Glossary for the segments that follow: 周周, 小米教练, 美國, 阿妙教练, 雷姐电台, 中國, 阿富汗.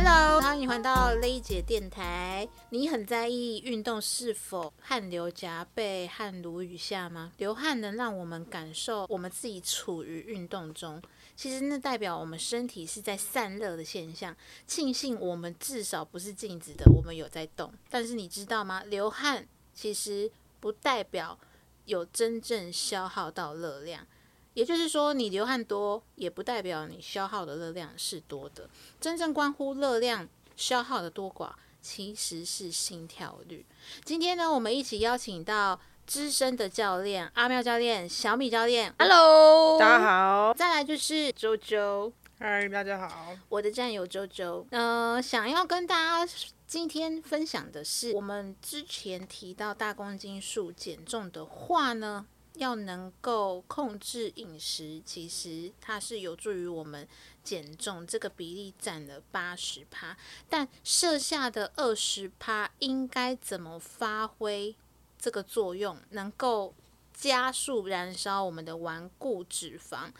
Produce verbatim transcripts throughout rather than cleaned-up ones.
Hello， 欢迎回到雷姐电台。你很在意运动是否汗流浃背、汗如雨下吗？流汗能让我们感受我们自己处于运动中，其实那代表我们身体是在散热的现象。庆幸我们至少不是静止的，我们有在动。但是你知道吗？流汗其实不代表有真正消耗到热量。也就是说，你流汗多也不代表你消耗的热量是多的。真正关乎热量消耗的多寡，其实是心跳率。今天呢，我们一起邀请到资深的教练阿妙教练、小米教练。Hello， 大家好。再来就是周周。嗨，大家好。我的战友周周，呃，想要跟大家今天分享的是，我们之前提到大公斤数减重的话呢。要能够控制饮食，其实它是有助于我们减重，这个比例占了 百分之八十， 但剩下的 百分之二十 应该怎么发挥这个作用，能够加速燃烧我们的顽固脂肪。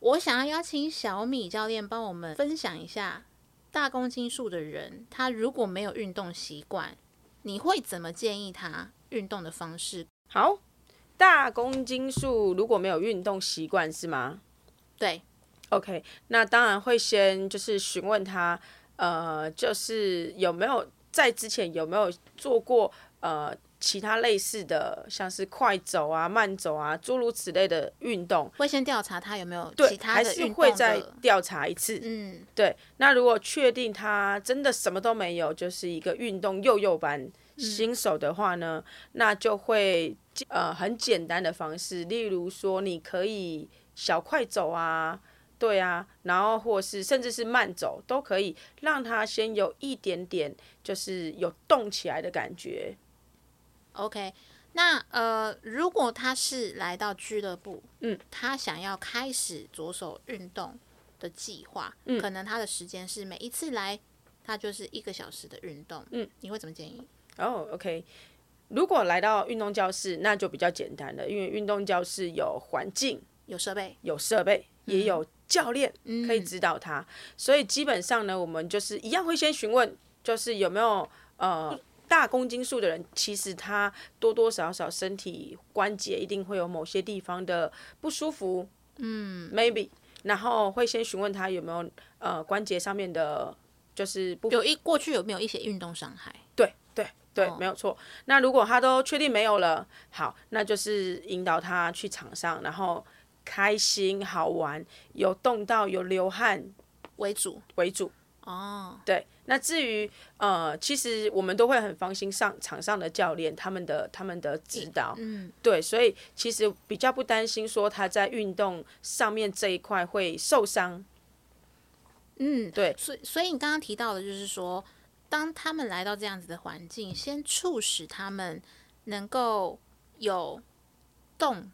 我想要邀请小米教练帮我们分享一下，大公斤数的人，他如果没有运动习惯，你会怎么建议他运动的方式？好，大公斤数如果没有运动习惯是吗？对 ，OK， 那当然会先就是询问他，呃，就是有没有在之前有没有做过呃其他类似的，像是快走啊、慢走啊诸如此类的运动。会先调查他有没有其他的运动的，对，还是会再调查一次。嗯，对。那如果确定他真的什么都没有，就是一个运动幼幼班。新手的话呢，那就会呃很简单的方式，例如说你可以小快走啊，对啊，然后或是甚至是慢走都可以，让他先有一点点就是有动起来的感觉。OK， 那呃如果他是来到俱乐部，嗯，他想要开始着手运动的计划，嗯，可能他的时间是每一次来他就是一个小时的运动，嗯，你会怎么建议？哦、oh, OK， 如果来到运动教室，那就比较简单了，因为运动教室有环境、有设备、有设备，嗯、也有教练可以指导他、嗯，所以基本上呢，我们就是一样会先询问，就是有没有呃大公斤数的人，其实他多多少少身体关节一定会有某些地方的不舒服，嗯 ，maybe， 然后会先询问他有没有呃关节上面的，就是不有一过去有没有一些运动伤害，对。对，没有错。那如果他都确定没有了，好，那就是引导他去场上，然后开心好玩，有动到有流汗为主为主。哦，对。那至于呃，其实我们都会很放心上场上的教练他们的他们的指导，嗯，对，所以其实比较不担心说他在运动上面这一块会受伤。嗯，对。所以，所以你刚刚提到的就是说。当他们来到这样子的环境，先促使他们能够有动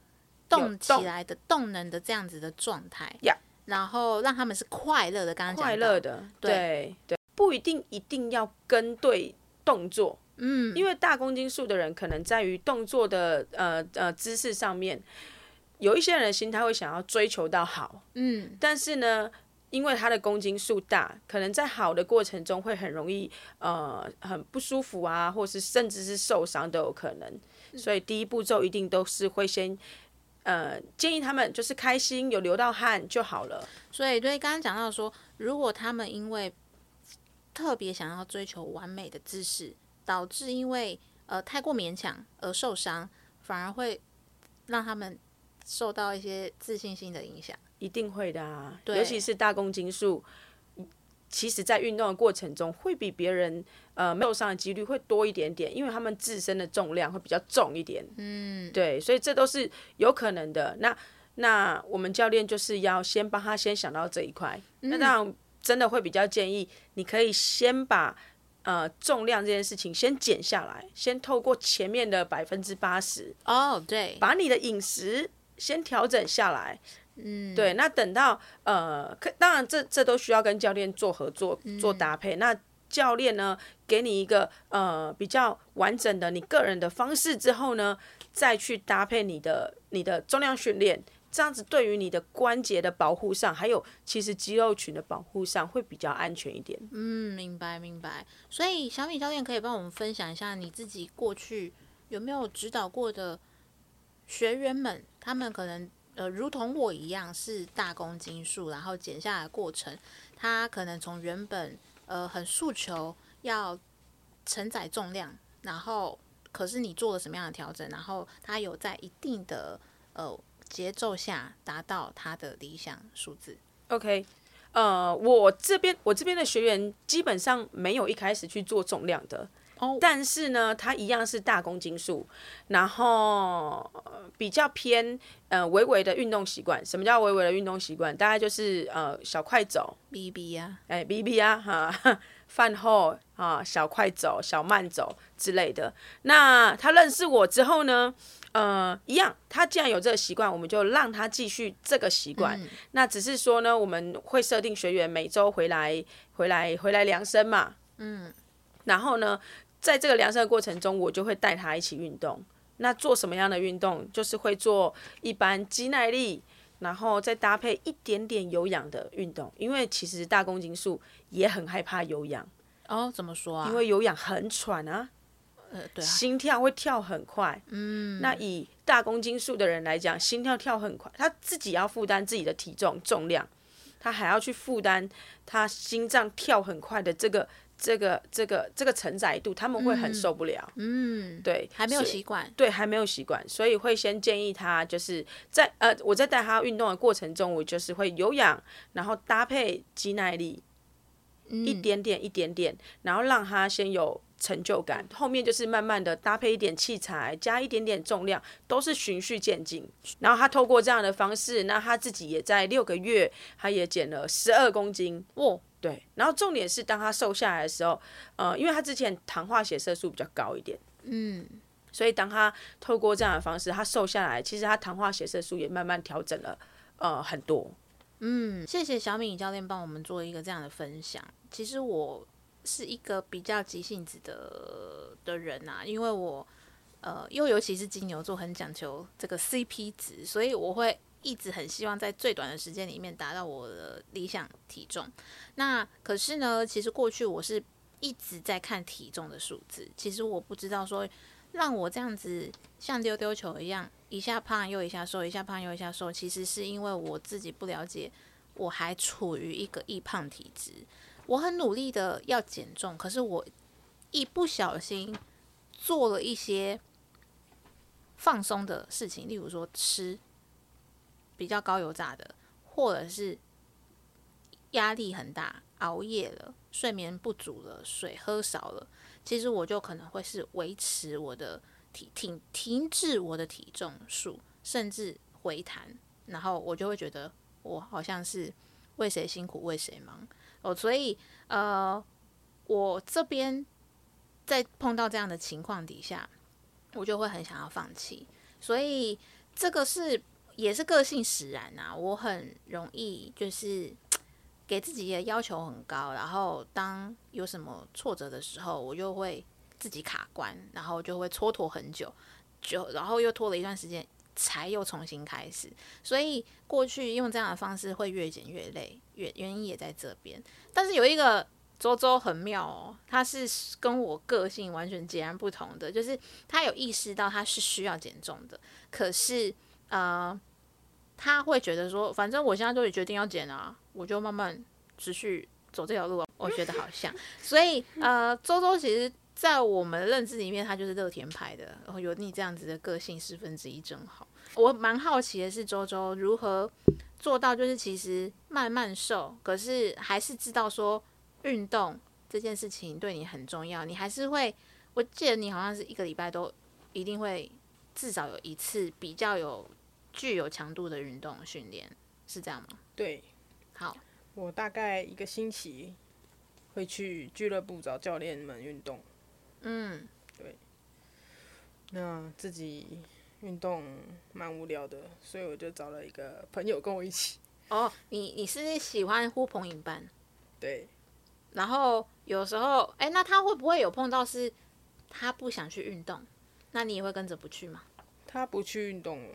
动起来的动能的这样子的状态， yeah. 然后让他们是快乐的。刚刚讲到快乐的，对 对, 对，不一定一定要跟对动作，嗯，因为大公斤数的人可能在于动作的呃呃姿势上面，有一些人的心态会想要追求到好，嗯，但是呢。因为他的公斤数大，可能在好的过程中会很容易呃很不舒服啊，或是甚至是受伤都有可能。所以第一步骤一定都是会先呃建议他们就是开心有流到汗就好了。所以对刚刚讲到说，如果他们因为特别想要追求完美的姿势，导致因为呃太过勉强而受伤，反而会让他们受到一些自信心的影响。一定会的啊，尤其是大公斤数，其实在运动的过程中会比别人呃受伤的几率会多一点点，因为他们自身的重量会比较重一点，嗯，对，所以这都是有可能的。那那我们教练就是要先帮他先想到这一块，嗯，那当然真的会比较建议你可以先把呃重量这件事情先减下来，先透过前面的 百分之八十， 哦，对，把你的饮食先调整下来。嗯，对，那等到呃，当然这这都需要跟教练做合作做搭配。嗯，那教练呢，给你一个呃比较完整的你个人的方式之后呢，再去搭配你的你的重量训练，这样子对于你的关节的保护上，还有其实肌肉群的保护上会比较安全一点。嗯，明白明白。所以小米教练可以帮我们分享一下你自己过去有没有指导过的学员们，他们可能呃如同我一样是大公斤数，然后减下来的过程，他可能从原本呃很诉求要承载重量，然后可是你做了什么样的调整，然后他有在一定的呃节奏下达到他的理想数字。 OK， 呃，我这边我这边的学员基本上没有一开始去做重量的、oh. 但是呢他一样是大公斤数，然后比较偏呃微微的运动习惯。什么叫微微的运动习惯？大概就是呃小快走 B B 啊，哎 B B 啊哈，饭后啊小快走小慢走之类的。那他认识我之后呢，呃，一样，他既然有这个习惯，我们就让他继续这个习惯、嗯、那只是说呢，我们会设定学员每周回来回来回来量身嘛，嗯，然后呢在这个量身的过程中，我就会带他一起运动。那做什么样的运动？就是会做一般肌耐力，然后再搭配一点点有氧的运动，因为其实大公斤数也很害怕有氧。哦，怎么说啊？因为有氧很喘啊，呃对啊、心跳会跳很快、嗯、那以大公斤数的人来讲，心跳跳很快，他自己要负担自己的体重重量，他还要去负担他心脏跳很快的这个这个这个这个承载度，他们会很受不了。嗯，对，还没有习惯，对，还没有习惯，所以会先建议他，就是在呃我在带他运动的过程中，我就是会有氧，然后搭配肌耐力、嗯、一点点一点点，然后让他先有成就感，后面就是慢慢的搭配一点器材，加一点点重量，都是循序渐进。然后他透过这样的方式，那他自己也在六个月他也减了十二公斤。哦，对。然后重点是当他瘦下来的时候，呃因为他之前糖化血色素比较高一点，嗯，所以当他透过这样的方式他瘦下来，其实他糖化血色素也慢慢调整了呃很多。嗯，谢谢小米教练帮我们做一个这样的分享。其实我是一个比较急性子的的人啊，因为我呃，又尤其是金牛座很讲求这个 C P 值，所以我会一直很希望在最短的时间里面达到我的理想体重。那可是呢，其实过去我是一直在看体重的数字，其实我不知道说让我这样子像丢丢球一样，一下胖又一下瘦，一下胖又一下瘦，其实是因为我自己不了解，我还处于一个易胖体质。我很努力的要减重，可是我一不小心做了一些放松的事情，例如说吃比较高油炸的，或者是压力很大，熬夜了，睡眠不足了，水喝少了，其实我就可能会是维持我的体停停滞我的体重数，甚至回弹，然后我就会觉得我好像是为谁辛苦为谁忙。哦，所以呃，我这边在碰到这样的情况底下，我就会很想要放弃。所以这个是也是个性使然啊，我很容易就是给自己的要求很高，然后当有什么挫折的时候，我就会自己卡关，然后就会蹉跎很久，就然后又拖了一段时间，才又重新开始。所以过去用这样的方式会越减越累，原因也在这边。但是有一个周周很妙哦，他是跟我个性完全截然不同的，就是他有意识到他是需要减重的，可是呃，他会觉得说反正我现在就决定要减啊，我就慢慢持续走这条路啊，我觉得好像所以呃，周周其实在我们认知里面，他就是乐天派的，然后有你这样子的个性四分之一真好。我蛮好奇的是，周周如何做到，就是其实慢慢瘦，可是还是知道说运动这件事情对你很重要，你还是会，我记得你好像是一个礼拜都一定会至少有一次比较有具有强度的运动训练，是这样吗？对，好，我大概一个星期会去俱乐部找教练们运动。嗯，对，那自己运动蛮无聊的，所以我就找了一个朋友跟我一起。哦，你你是喜欢呼朋引伴？对。然后有时候，哎、欸，那他会不会有碰到是他不想去运动，那你也会跟着不去吗？他不去运动，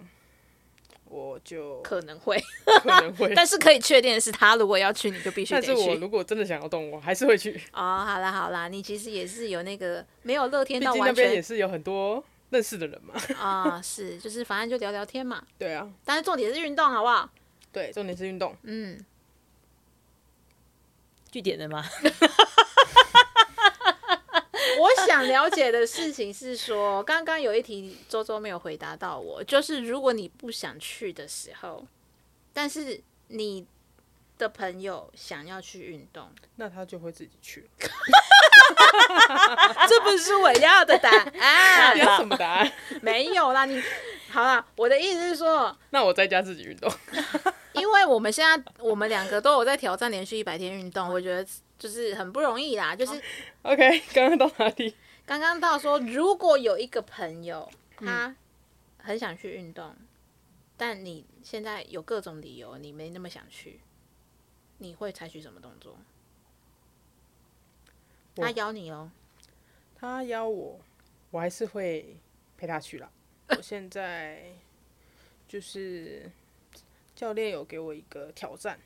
我就可能会可能会但是可以确定的是，他如果要去你就必须得去，但是我如果真的想要动我还是会去。哦，好啦好啦，你其实也是有那个没有乐天到完全，毕竟那边也是有很多认识的人嘛。啊、呃，是，就是反正就聊聊天嘛。对啊，但是重点是运动好不好？对，重点是运动。嗯，据点的吗？我想了解的事情是说，刚刚有一题周周没有回答到我，就是如果你不想去的时候，但是你的朋友想要去运动，那他就会自己去。这不是我要的答案。你要什么答案？没有啦，你好啦，我的意思是说，那我在家自己运动。因为我们现在我们两个都有在挑战连续一百天运动，我觉得就是很不容易啦。就是 OK， 刚刚到哪里？刚刚到说，如果有一个朋友他很想去运动，嗯、但你现在有各种理由，你没那么想去，你会采取什么动作？他邀你哦，他邀我，我还是会陪他去啦。我现在就是教练有给我一个挑战，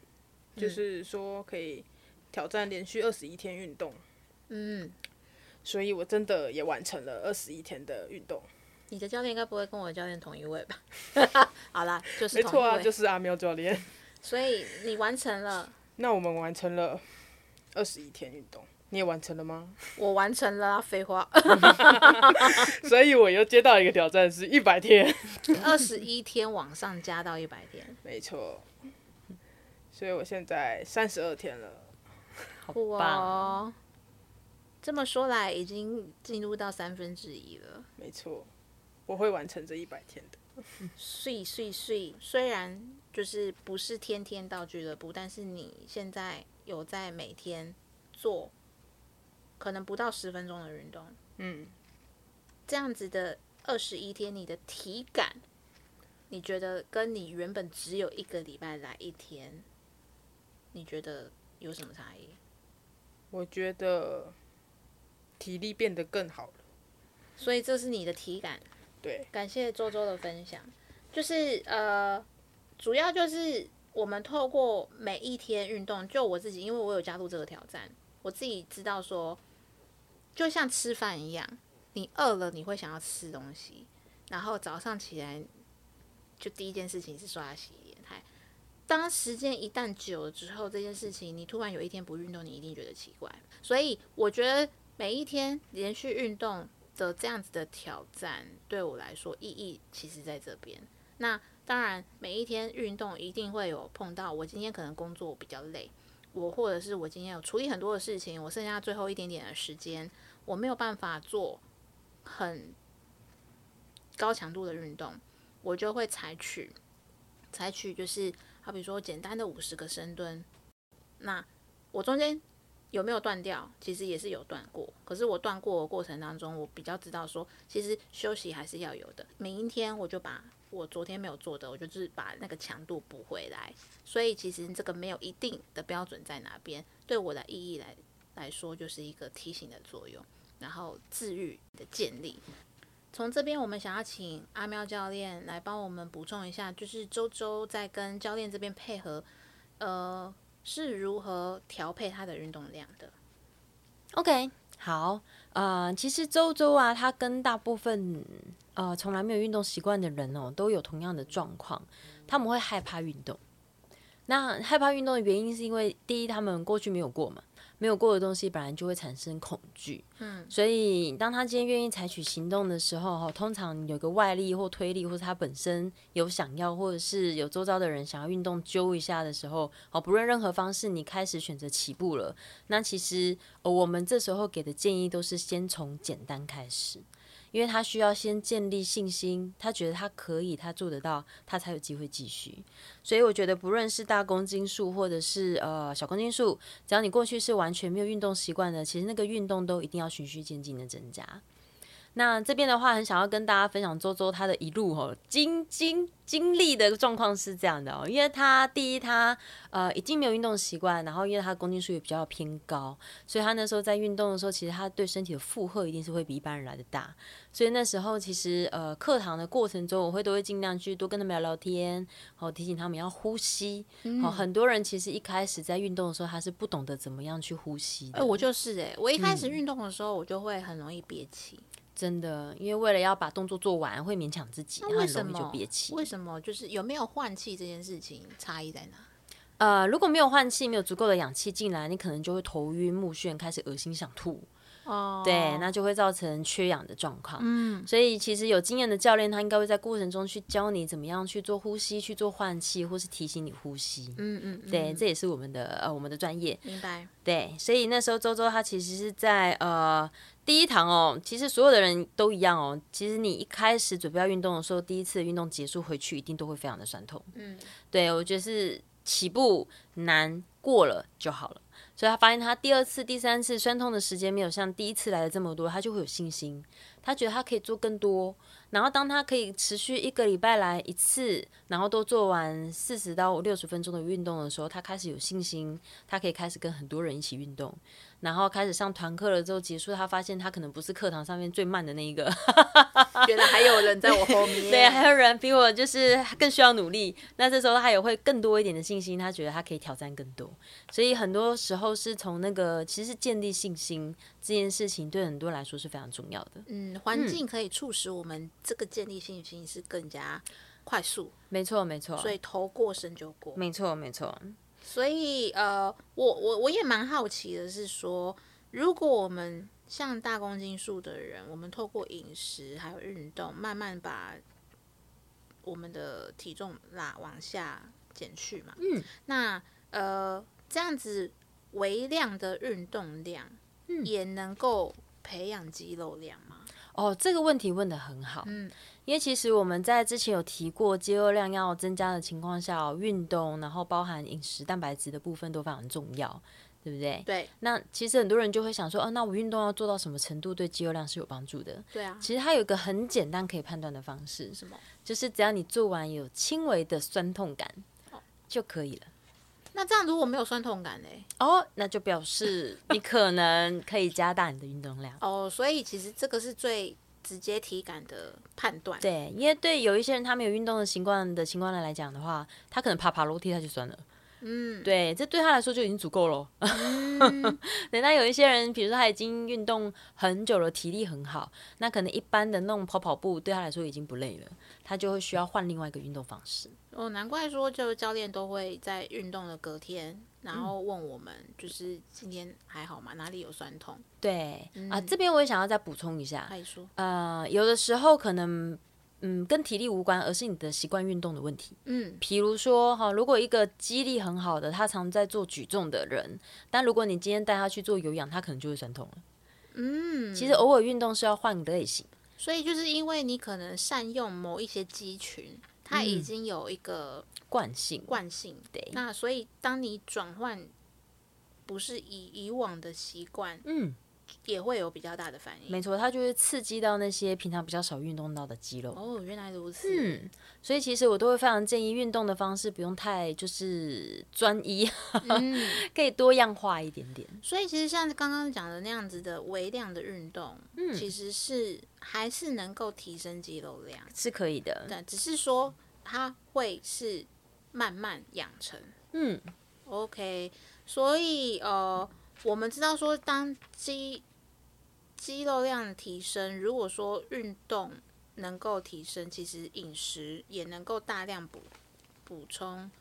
嗯、就是说可以挑战连续二十一天运动。嗯，所以我真的也完成了二十一天的运动。你的教练应该不会跟我的教练同一位吧？好啦，就是同一位，没错啊，就是阿喵教练。所以你完成了？那我们完成了二十一天运动。你也完成了吗？我完成了啊，废话。所以我又接到一个挑战，是一百天，二十一天往上加到一百天，没错。所以我现在三十二天了，好棒哦！这么说来，已经进入到三分之一了。没错，我会完成这一百天的。碎碎碎，虽然就是不是天天到俱乐部，但是你现在有在每天做。可能不到十分钟的运动，嗯，这样子的二十一天，你的体感，你觉得跟你原本只有一个礼拜来一天，你觉得有什么差异？我觉得体力变得更好了，所以这是你的体感。对，感谢周周的分享，就是呃，主要就是我们透过每一天运动，就我自己，因为我有加入这个挑战。我自己知道说，就像吃饭一样，你饿了你会想要吃东西，然后早上起来就第一件事情是刷牙洗脸。当时间一旦久了之后，这件事情你突然有一天不运动，你一定觉得奇怪。所以我觉得每一天连续运动的这样子的挑战，对我来说意义其实在这边。那当然每一天运动一定会有碰到，我今天可能工作比较累。我或者是我今天有处理很多的事情，我剩下最后一点点的时间，我没有办法做很高强度的运动，我就会采取采取就是好比说简单的五十个深蹲。那我中间有没有断掉？其实也是有断过，可是我断过的过程当中，我比较知道说，其实休息还是要有的。每一天我就把我昨天没有做的，我就是把那个强度补回来，所以其实这个没有一定的标准在哪边，对我的意义 来, 来说就是一个提醒的作用，然后自愈的建立。从这边我们想要请阿喵教练来帮我们补充一下，就是周周在跟教练这边配合，呃，是如何调配他的运动量的？ OK， 好，呃，其实周周啊，他跟大部分呃，从来没有运动习惯的人哦，都有同样的状况。他们会害怕运动。那害怕运动的原因是因为，第一，他们过去没有过嘛，没有过的东西本来就会产生恐惧。嗯，所以当他今天愿意采取行动的时候，哦，通常有个外力或推力，或是他本身有想要，或者是有周遭的人想要运动揪一下的时候，哦，不论任何方式，你开始选择起步了。那其实，哦，我们这时候给的建议都是先从简单开始。因为他需要先建立信心，他觉得他可以，他做得到，他才有机会继续。所以我觉得不论是大公斤数或者是呃小公斤数，只要你过去是完全没有运动习惯的，其实那个运动都一定要循序渐进的增加。那这边的话，很想要跟大家分享周周他的一路哦，经经经历的状况是这样的哦，因为他第一他呃已经没有运动习惯，然后因为他公斤数也比较偏高，所以他那时候在运动的时候，其实他对身体的负荷一定是会比一般人来的大，所以那时候其实呃课堂的过程中，我会都会尽量去多跟他们聊聊天，哦提醒他们要呼吸，嗯、哦很多人其实一开始在运动的时候，他是不懂得怎么样去呼吸的。哎、欸，我就是哎、欸，我一开始运动的时候，我就会很容易憋气。嗯真的，因为为了要把动作做完，会勉强自己，那为什么很容易就憋气？为什么就是有没有换气这件事情差异在哪？呃，如果没有换气，没有足够的氧气进来，你可能就会头晕目眩，开始恶心想吐。哦，对，那就会造成缺氧的状况。嗯，所以其实有经验的教练，他应该会在过程中去教你怎么样去做呼吸，去做换气，或是提醒你呼吸。嗯 嗯, 嗯，对，这也是我们的呃我们的专业。明白。对，所以那时候周周他其实是在呃。第一堂哦，其实所有的人都一样哦。其实你一开始准备要运动的时候，第一次运动结束回去，一定都会非常的酸痛。嗯，对，我觉得是起步难过了就好了。所以他发现他第二次、第三次酸痛的时间没有像第一次来的这么多，他就会有信心，他觉得他可以做更多。然后当他可以持续一个礼拜来一次，然后都做完四十到六十分钟的运动的时候，他开始有信心，他可以开始跟很多人一起运动。然后开始上团课了之后结束，他发现他可能不是课堂上面最慢的那一个，原来还有人在我后面，对，还有人比我就是更需要努力。那这时候他也会更多一点的信心，他觉得他可以挑战更多。所以很多时候是从那个其实建立信心这件事情，对很多人来说是非常重要的。嗯，环境可以促使我们这个建立信心是更加快速。没错，没错。所以头过身就过。没错，没错。所以呃，我我我也蛮好奇的是说，如果我们像大公斤数的人，我们透过饮食还有运动，慢慢把我们的体重拉往下减去嘛。嗯。那呃，这样子微量的运动量，嗯，也能够培养肌肉量吗？哦，这个问题问得很好。嗯。因为其实我们在之前有提过，肌肉量要增加的情况下、哦，运动，然后包含饮食、蛋白质的部分都非常重要，对不对？对。那其实很多人就会想说，哦、啊，那我运动要做到什么程度对肌肉量是有帮助的？对啊。其实它有一个很简单可以判断的方式，什么？就是只要你做完有轻微的酸痛感、哦、就可以了。那这样如果没有酸痛感呢？哦，那就表示你可能可以加大你的运动量。哦，所以其实这个是最直接体感的判断。对，因为对有一些人他没有运动的习惯的情况来讲的话，他可能爬爬楼梯他就酸了。嗯，对，这对他来说就已经足够了。嗯、对，那有一些人，比如说他已经运动很久了，体力很好，那可能一般的那种跑跑步对他来说已经不累了，他就会需要换另外一个运动方式。哦，难怪说就教练都会在运动的隔天，然后问我们就是今天还好吗？哪里有酸痛？对、嗯、啊，这边我也想要再补充一下。可以说，呃，有的时候可能。嗯，跟体力无关，而是你的习惯运动的问题。嗯，比如说哈，如果一个肌力很好的，他常在做举重的人，但如果你今天带他去做有氧，他可能就会酸痛了。嗯，其实偶尔运动是要换类型，所以就是因为你可能善用某一些肌群，它已经有一个惯性，惯性。对，那所以当你转换不是以以往的习惯，嗯。也会有比较大的反应，没错，它就会刺激到那些平常比较少运动到的肌肉。哦，原来如此。嗯，所以其实我都会非常建议运动的方式不用太就是专一，嗯、可以多样化一点点。所以其实像刚刚讲的那样子的微量的运动，嗯，其实是还是能够提升肌肉量，是可以的。对，只是说它会是慢慢养成。嗯 ，OK， 所以呃。我们知道说，当肌肌肉量提升，如果说运动能够提升，其实饮食也能够大量补补充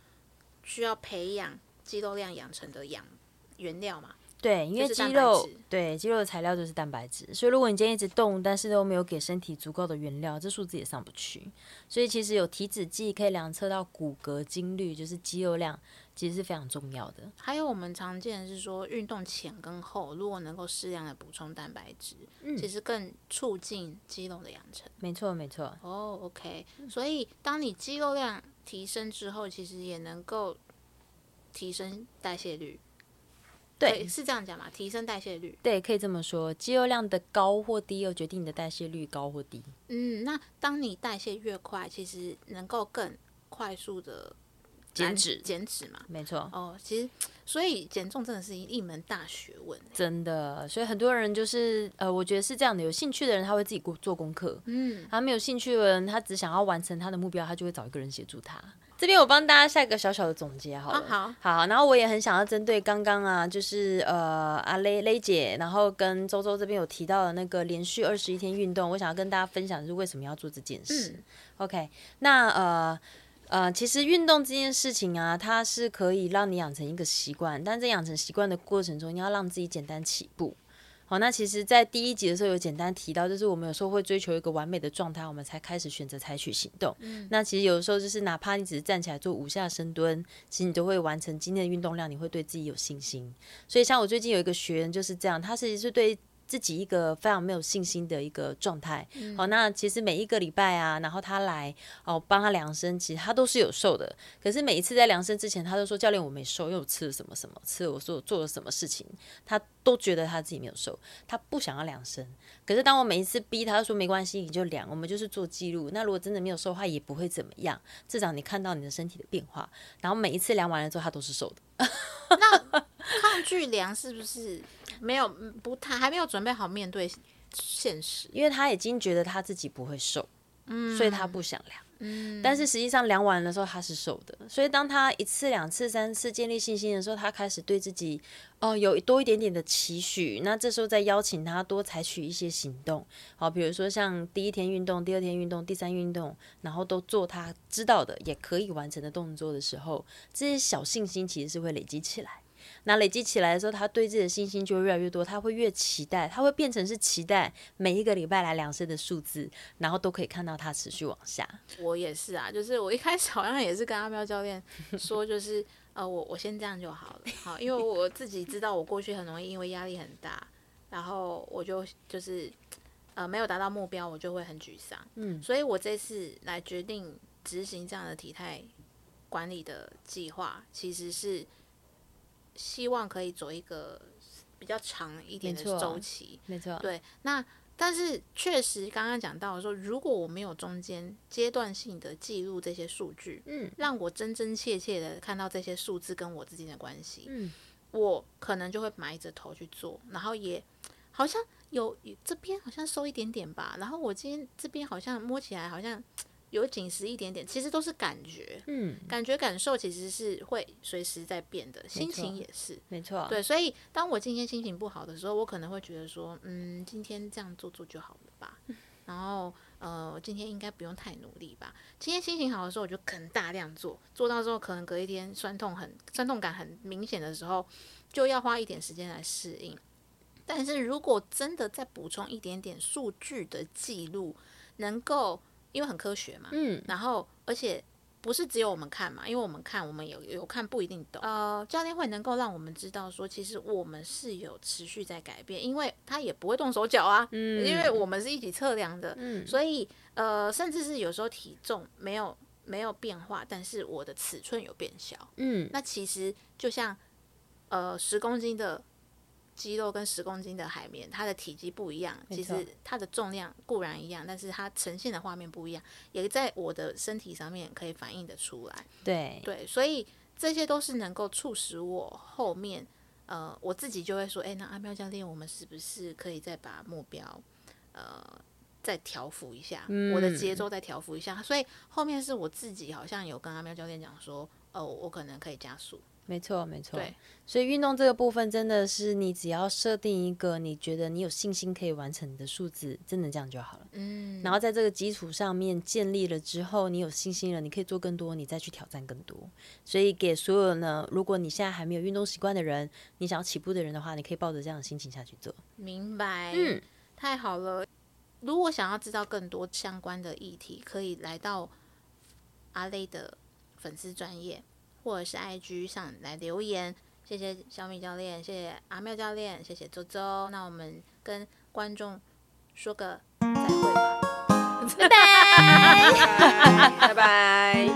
需要培养肌肉量养成的养原料嘛。对，因为肌肉、就是、对肌肉的材料就是蛋白质，所以如果你今天一直动，但是都没有给身体足够的原料，这数字也上不去。所以其实有体脂计可以量测到骨骼筋率，就是肌肉量，其实是非常重要的。还有我们常见的是说，运动前跟后，如果能够适量的补充蛋白质、嗯，其实更促进肌肉的养成。没错，没错。哦、oh, ，OK， 所以当你肌肉量提升之后，其实也能够提升代谢率。对，是这样讲嘛？提升代谢率，对，可以这么说。肌肉量的高或低，又决定你的代谢率高或低。嗯，那当你代谢越快，其实能够更快速的减脂，减脂嘛，没错。哦，其实所以减重真的是一门大学问，欸，真的。所以很多人就是呃，我觉得是这样的，有兴趣的人他会自己做功课，嗯，他没有兴趣的人，他只想要完成他的目标，他就会找一个人协助他。这边我帮大家下一个小小的总结好了，啊，好，好，然后我也很想要针对刚刚啊，就是呃阿雷雷姐，然后跟周周这边有提到的那个连续二十一天运动，我想要跟大家分享是为什么要做这件事。嗯，OK， 那呃呃，其实运动这件事情啊，它是可以让你养成一个习惯，但在养成习惯的过程中，你要让自己简单起步。好，那其实在第一集的时候有简单提到，就是我们有时候会追求一个完美的状态，我们才开始选择采取行动，嗯，那其实有时候就是哪怕你只是站起来做五下深蹲，其实你都会完成今天的运动量，你会对自己有信心。所以像我最近有一个学员就是这样，他其实是对自己一个非常没有信心的一个状态，嗯，好，那其实每一个礼拜啊，然后他来哦帮他量身，其实他都是有瘦的，可是每一次在量身之前他都说教练我没瘦，因为我吃了什么什么，吃了我说我做了什么事情，他都觉得他自己没有瘦，他不想要量身。可是当我每一次逼他说没关系你就量，我们就是做记录，那如果真的没有瘦的话也不会怎么样，至少你看到你的身体的变化，然后每一次量完了之后他都是瘦的。那抗拒量是不是没有不太还没有准备好面对现实？因为他已经觉得他自己不会瘦，嗯，所以他不想量。嗯，但是实际上量完的时候他是瘦的，所以当他一次两次三次建立信心的时候，他开始对自己哦有多一点点的期许，那这时候再邀请他多采取一些行动，好，比如说像第一天运动，第二天运动，第三天运动，然后都做他知道的也可以完成的动作的时候，这些小信心其实是会累积起来，那累积起来的时候，他对自己的信心就会越来越多，他会越期待，他会变成是期待每一个礼拜来量身的数字，然后都可以看到他持续往下。我也是啊，就是我一开始好像也是跟阿喵教练说，就是呃，我我先这样就好了，好，因为我自己知道我过去很容易因为压力很大，然后我就就是呃没有达到目标，我就会很沮丧，嗯，所以我这次来决定执行这样的体态管理的计划，其实是希望可以走一个比较长一点的周期，没错，对。那但是确实刚刚讲到说，如果我没有中间阶段性的记录这些数据，嗯，让我真真切切的看到这些数字跟我之间的关系，嗯，我可能就会埋着头去做，然后也好像有这边好像收一点点吧，然后我今天这边好像摸起来好像有紧实一点点，其实都是感觉，嗯，感觉感受其实是会随时在变的，心情也是，没错，对，所以当我今天心情不好的时候，我可能会觉得说，嗯，今天这样做做就好了吧，嗯，然后呃，今天应该不用太努力吧。今天心情好的时候，我就肯大量做，做到之后可能隔一天酸痛很酸痛感很明显的时候，就要花一点时间来适应。但是如果真的再补充一点点数据的记录，能够。因为很科学嘛，嗯，然后而且不是只有我们看嘛，因为我们看我们有有看不一定懂，呃，教练会能够让我们知道说，其实我们是有持续在改变，因为他也不会动手脚啊，嗯，因为我们是一起测量的，嗯，所以呃，甚至是有时候体重没有没有变化，但是我的尺寸有变小，嗯，那其实就像呃十公斤的。肌肉跟十公斤的海绵，它的体积不一样，其实它的重量固然一样，但是它呈现的画面不一样，也在我的身体上面可以反映的出来。对对，所以这些都是能够促使我后面，呃，我自己就会说，哎，那阿喵教练，我们是不是可以再把目标，呃，再调幅一下，嗯，我的节奏再调幅一下。所以后面是我自己好像有跟阿喵教练讲说，哦，我可能可以加速。没错没错，所以运动这个部分真的是你只要设定一个你觉得你有信心可以完成的数字，真的这样就好了，嗯，然后在这个基础上面建立了之后，你有信心了，你可以做更多，你再去挑战更多。所以给所有呢，如果你现在还没有运动习惯的人，你想要起步的人的话，你可以抱着这样的心情下去做。明白，嗯，太好了。如果想要知道更多相关的议题，可以来到阿雷的粉丝专页或者是 I G 上来留言，谢谢小米教练，谢谢阿妙教练，谢谢周周。那我们跟观众说个再会吧，拜拜，拜拜。